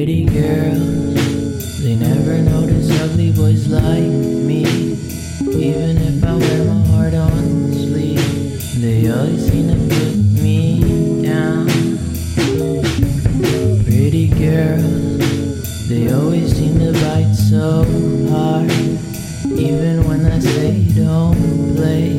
pretty girls, they never notice ugly boys like me. Even if I wear my heart on sleeve, they always seem to put me down. Pretty girls, they always seem to bite so hard, even when I say don't play,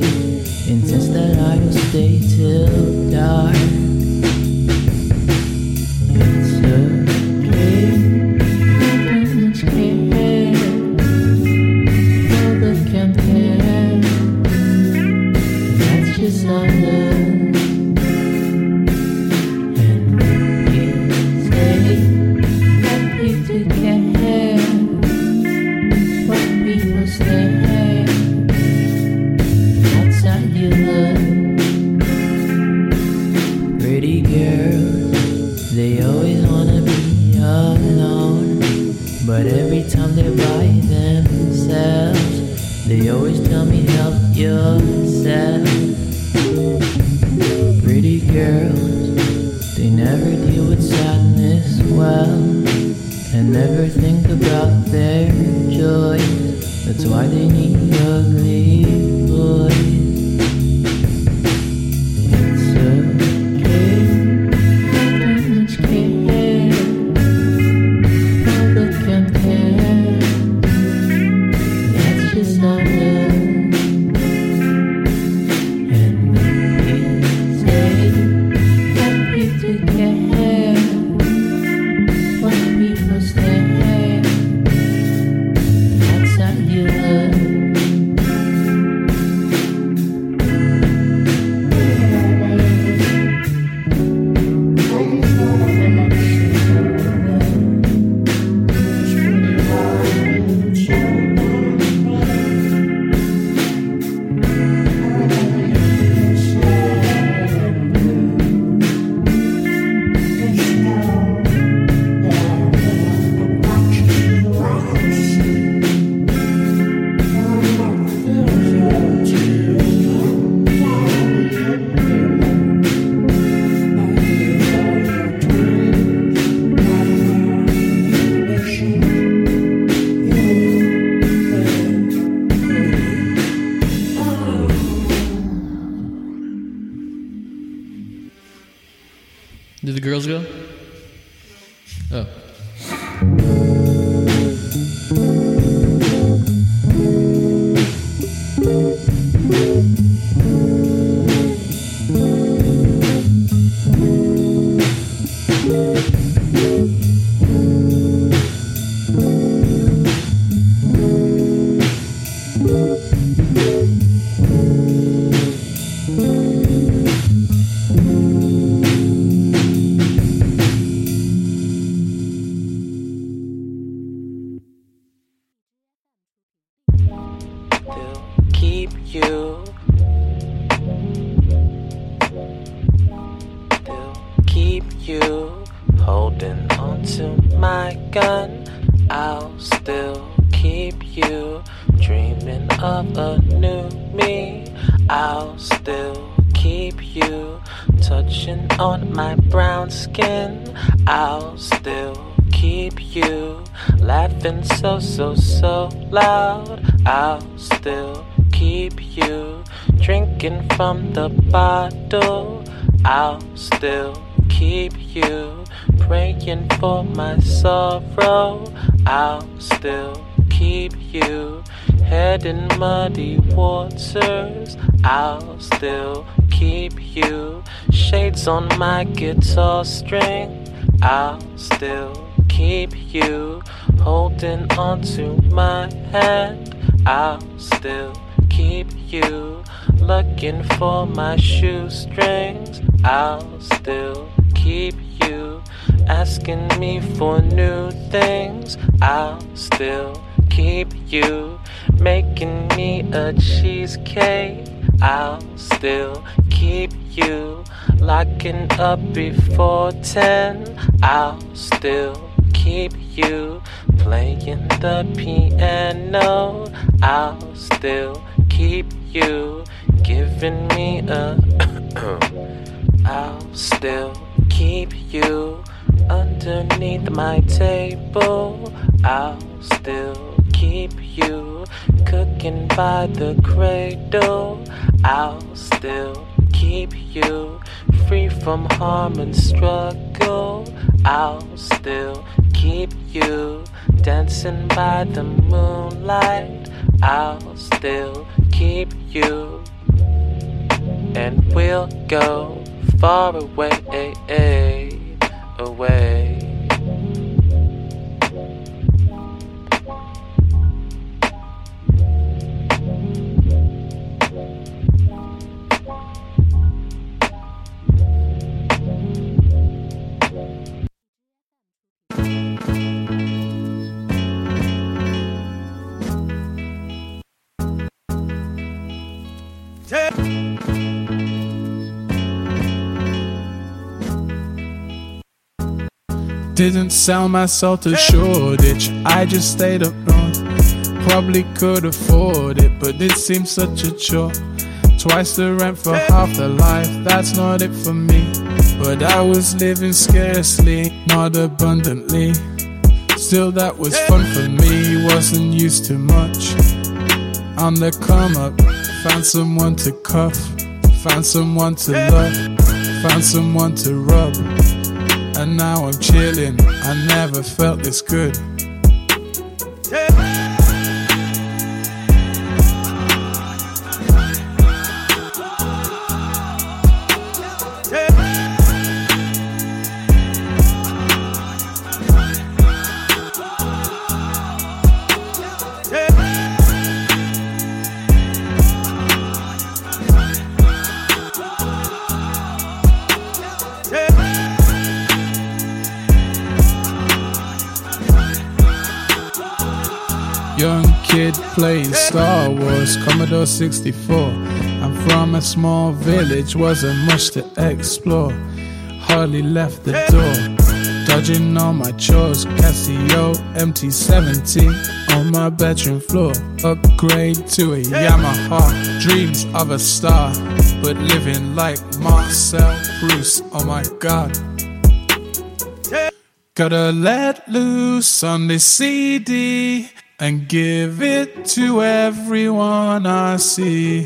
insist that I will stay till dark.From the bottle, I'll still keep you. Praying for my sorrow, I'll still keep you. Head in muddy waters, I'll still keep you. Shades on my guitar string, I'll still keep you. Holding onto my hand, I'll still keep you.Looking for my shoestrings, I'll still keep you. Asking me for new things, I'll still keep you. Making me a cheesecake, I'll still keep you. Locking up before 10, I'll still keep you. Playing the piano, I'll still keep you.Giving me a I'll still keep you underneath my table. I'll still keep you cooking by the cradle. I'll still keep you free from harm and struggle. I'll still keep you dancing by the moonlight. I'll still keep you, and we'll go far away. Didn't sell myself to Shoreditch, I just stayed up north. Probably could afford it, but it seems such a chore. Twice the rent for half the life, that's not it for me. But I was living scarcely, not abundantly. Still that was fun for me, wasn't used to much. On the come up, found someone to cuff, found someone to love, found someone to rub. And now I'm chilling, I never felt this good. Young kid playing Star Wars, Commodore 64. I'm from a small village, wasn't much to explore. Hardly left the door, dodging all my chores. Casio MT-70 on my bedroom floor. Upgrade to a Yamaha, dreams of a star. But living like Marcel Proust, oh my god. Gotta let loose on this CD and give it to everyone I see.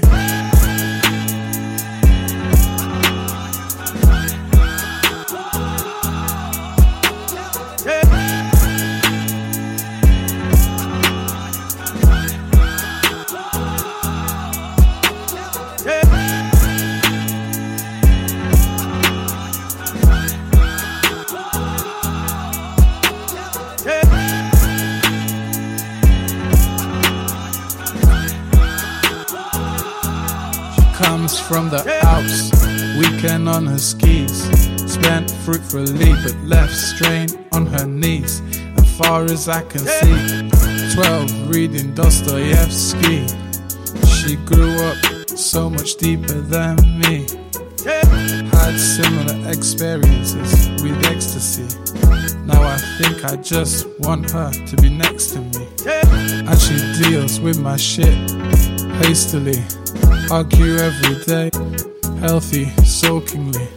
Comes from the Alps, weekend on her skis. Spent fruitfully but left strain on her knees. As far as I can see, 12 reading Dostoevsky. She grew up so much deeper than me. Had similar experiences with ecstasy. Now I think I just want her to be next to me. And she deals with my shit hastily. Argue every day, healthy, soakingly.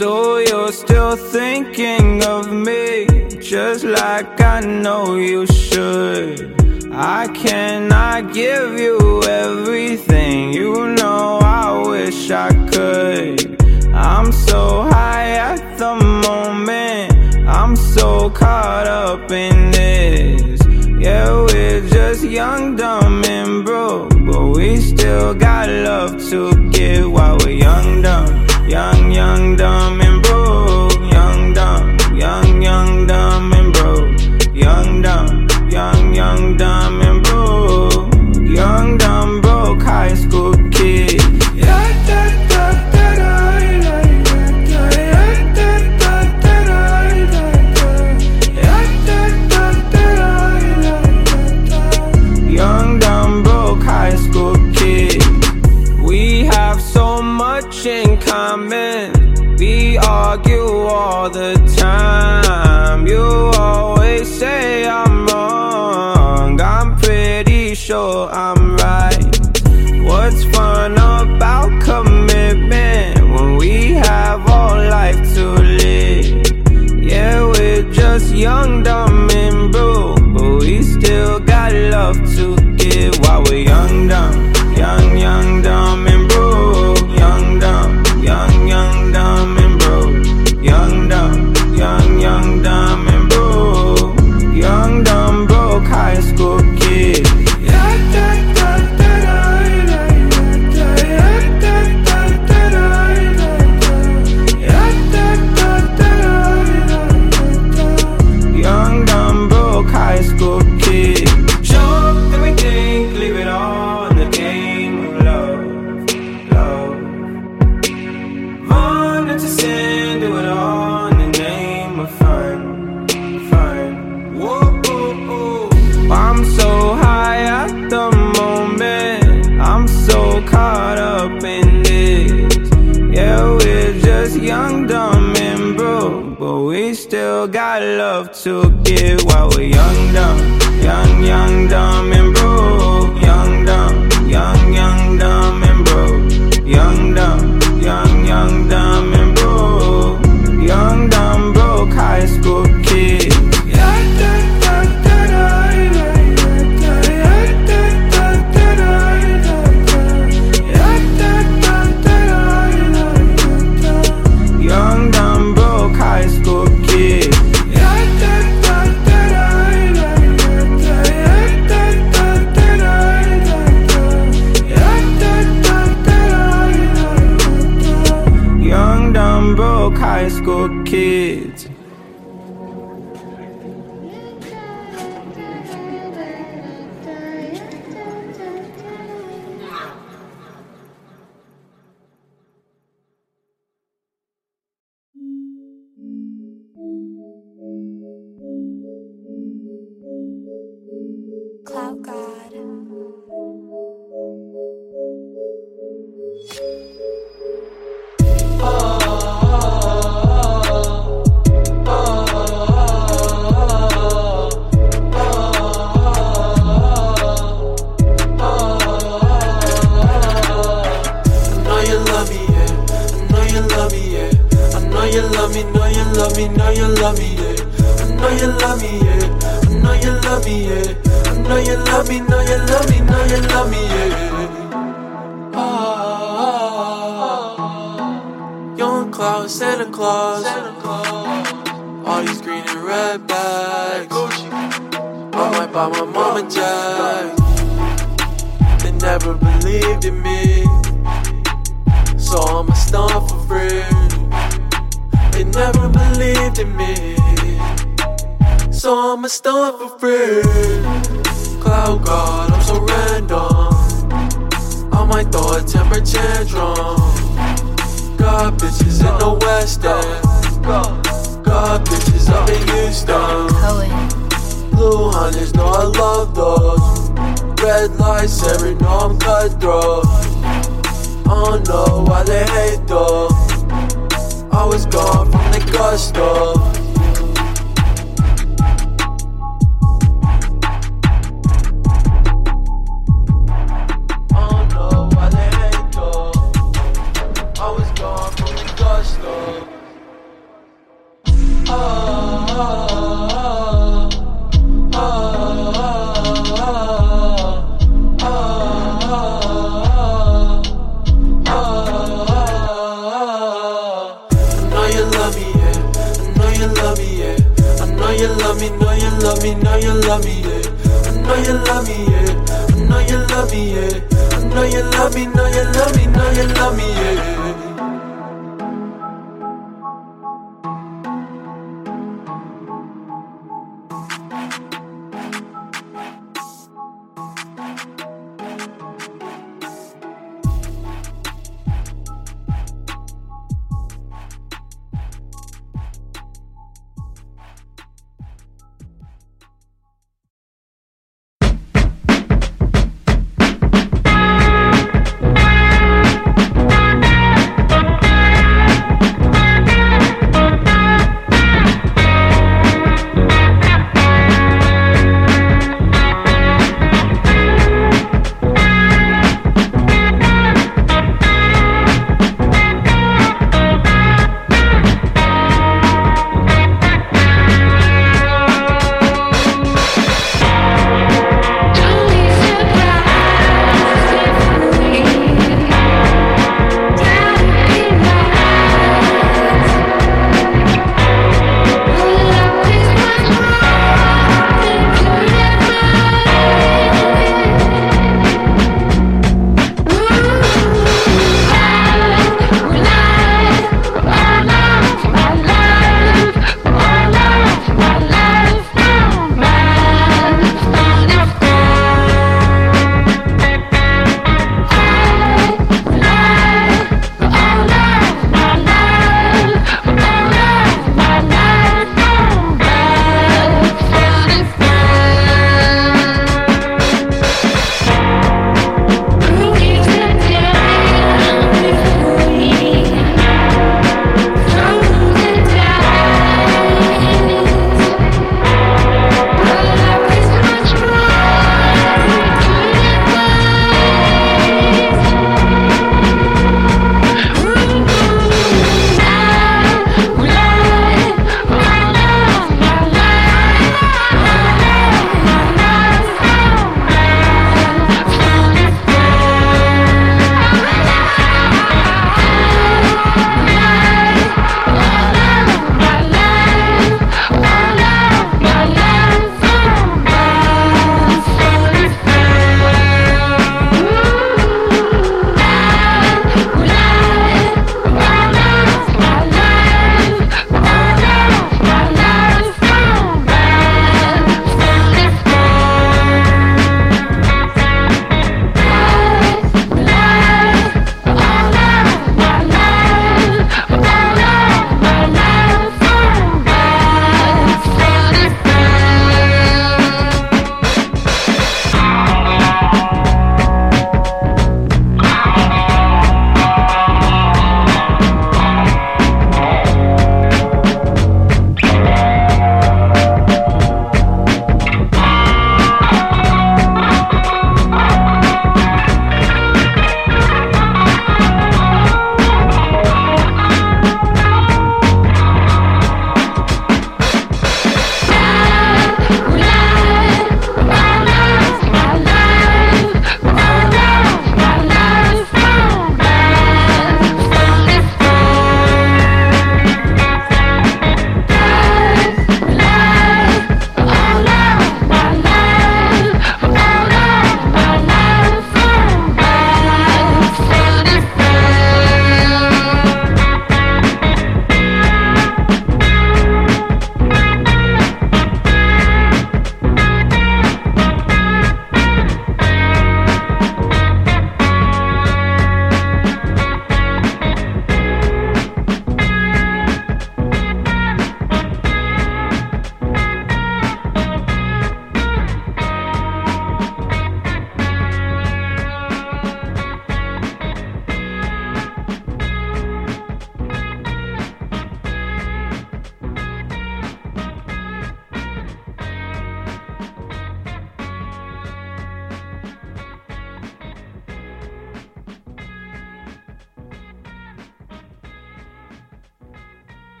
So you're still thinking of me, just like I know you should. I cannot give you everything, you know I wish I could. I'm so high at the moment, I'm so caught up in this. Yeah, we're just young, dumb, and broke, but we still got love to give while we're young, dumb. Young, young, dumb, and broke. Young, dumb, young, young, dumb, and broke. Young, dumb, young, young, and broke, but we still got love to give while we're young, dumb, young, young, dumb and broke, young, dumb, young, dumb and broke, young, dumb, young, dumb and broke, young, dumb, broke high school kid.Still got love to give while we're young, dumb, young, dumb and broke. Young, dumb, young, dumb and broke. Young, dumb, young, dumb and broke. Young, dumb, broke high school kid.High school kids Cloud God Oh know you love me, yeah. I know you love me, yeah. I know you love me, yeah. I know you love me, know you love me, know you love me, yeah. Oh, oh, oh. Young Cloud, Santa Claus, Santa Claus. All these green and red bags. I might buy my mama Jack. They never believed in me, so I'ma stunt for free.They never believed in me, so I'ma start for free. Cloud God, I'm so random, I might throw a temper tantrum. Got bitches in the West End, got bitches up in Houston. Blue hunters know I love those, red lights every know I'm cutthroat. I don't know why they hate those.I was gone from the gusto. Oh no, why they hate though? I was gone from the gusto. Oh, oh, oh, oh, oh, oh, oh, oh.Know you love me, know you love me, yeah. I know you love me, yeah. I know you love me, yeah. I know you love me, know you love me, know you love me, yeah.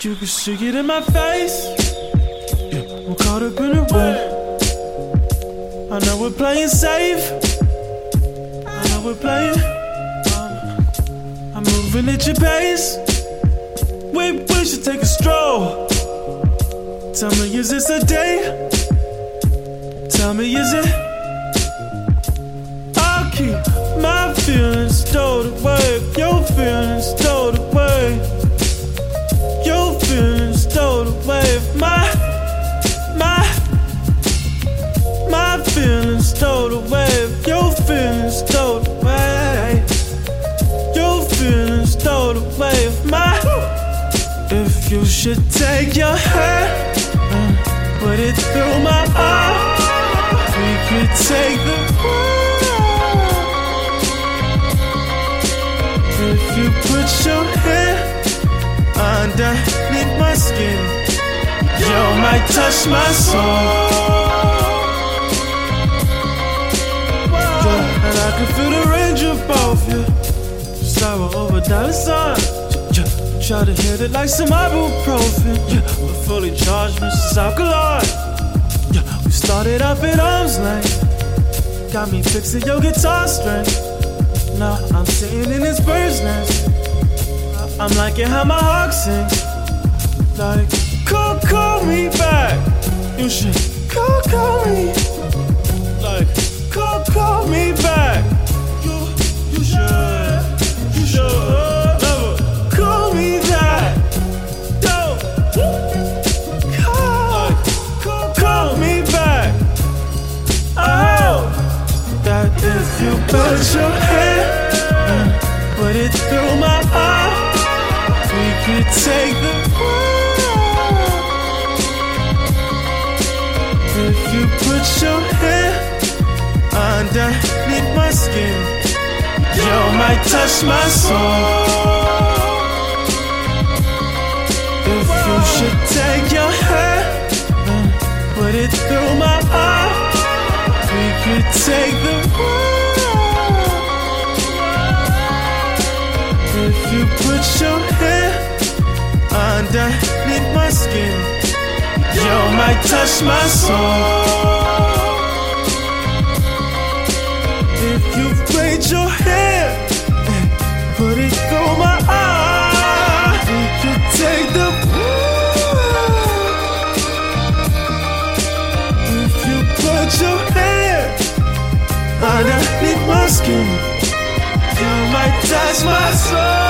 You can stick it in my face. Yeah, I'm caught up in a web. I know we're playing safe. I know we're playing. I'm moving at your pace. We should take a stroll. Tell me, is this a day? Tell me, is it? I'll keep my feelings stowed away. Your feelings stowed away. Your feelings stowed away. My feelings stowed away. Your feelings stowed away. Your feelings stowed away. If you should take your hand and put it through my arm, we could take the world. If you put your hand underneath my skin, you might touch my soul. Yeah, and I can feel the range of both you. Sorrow over dollar signs. Yeah, try to hit it like some ibuprofen. Yeah, we're fully charged, Mrs. Alkaline. Yeah, we started up at arm's length. Got me fixing your guitar strings. Now I'm sitting in this bird's nest. I'm liking how my heart sings. Like, call me back. You should call me. Like, call me back. You should never call me that. No. Call me back. Oh, that if you put your hand and put it through my eye. We could take the world. If you put your hand underneath my skin, you might touch my soul. If you should take your hand and put it through my arm, we could take the world. If you put your hand underneath my skin, you might touch my soul. If you played your hand and put it through my eye, we could take the world. If you put your hand underneath my skin, you might touch my soul.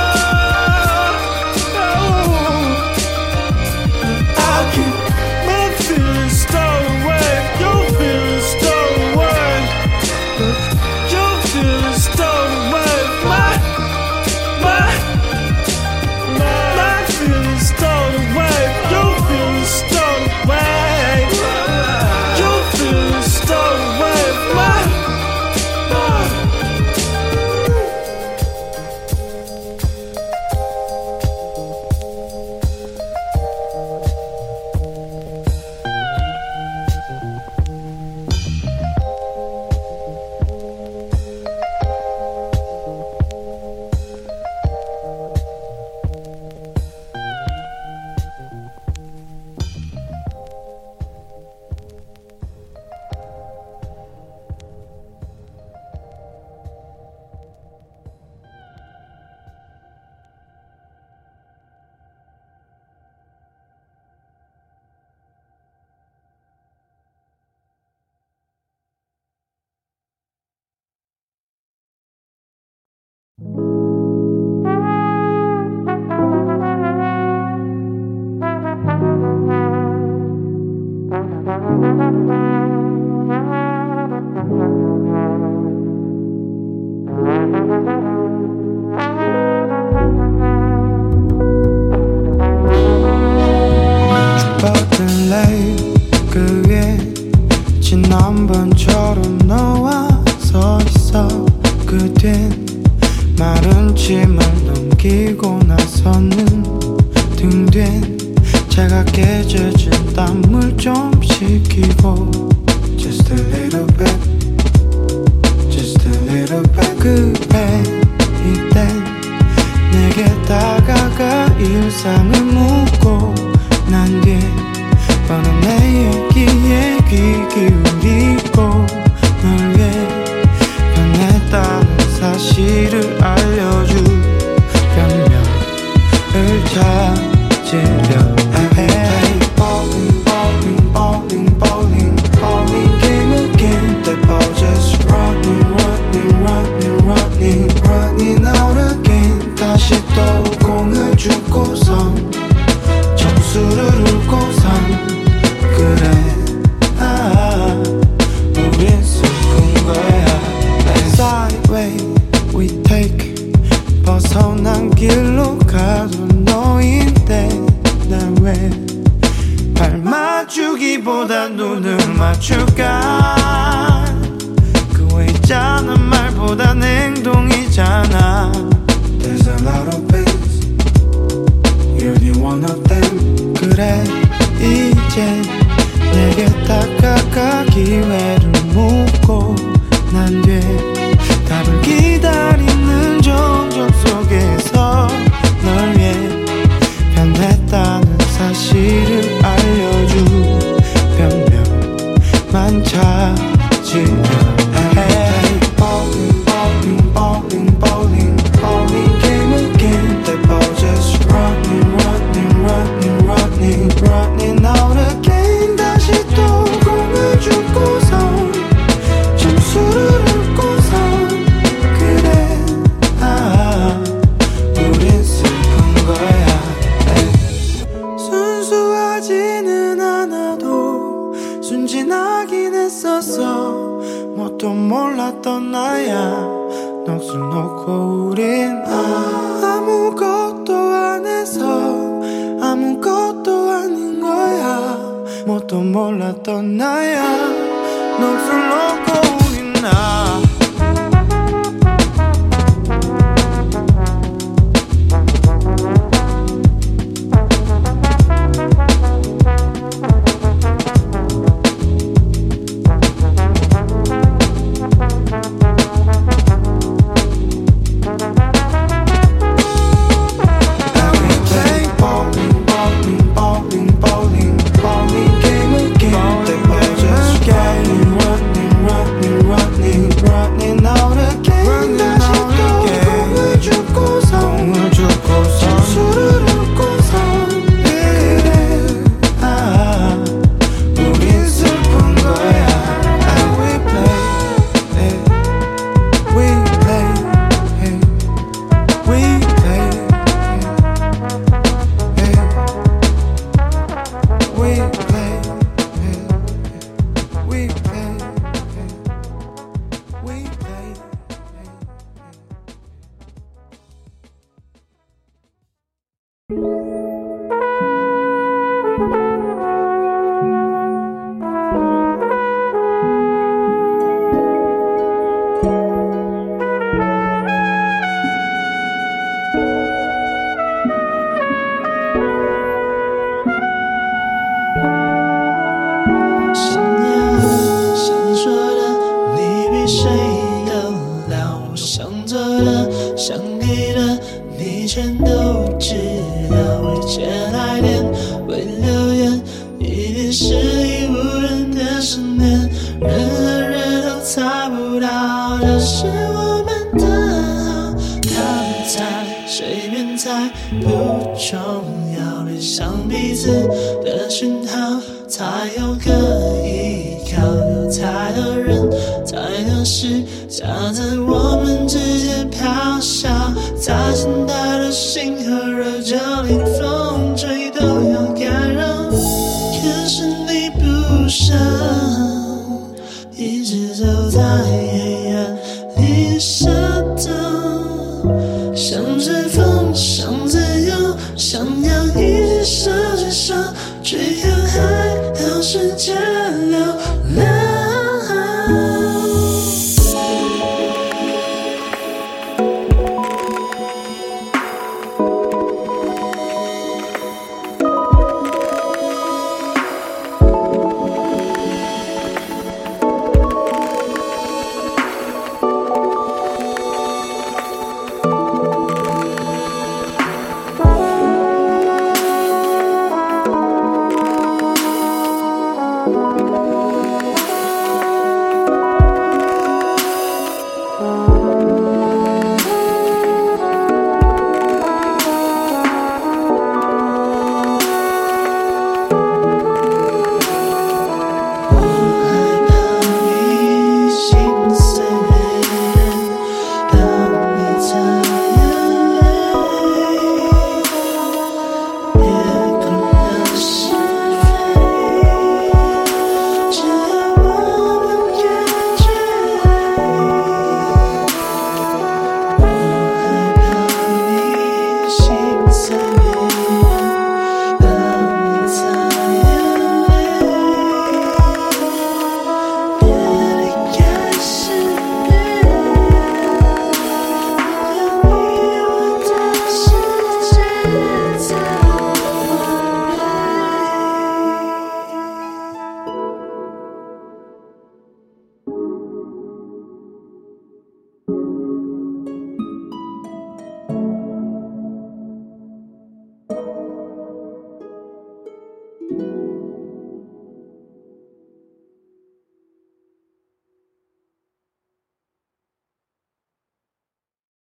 그때 내게 다가가 일상을 묻고 보다 눈을 맞출까 그거 있잖아 말보단 행동이잖아 There's a lot of things You're the one of them 그래 이제 내게 다가가 기회를 묻고 난 뒤에 답을 기다리는 정적 속에서 널 위해 변했다는 사실을 알려줄 변명만 찾지 Hey, bowling, bowling, bowling, bowling, bowling game again That ball just running, running, running, running, running out again 다시 또 공을 주고서 점수를 또 몰랐던 나야 넋을 놓고 우린 아무것도 안 해서 아무것도 아닌 거야 뭣도 몰랐던 나야 넋을 놓고 우린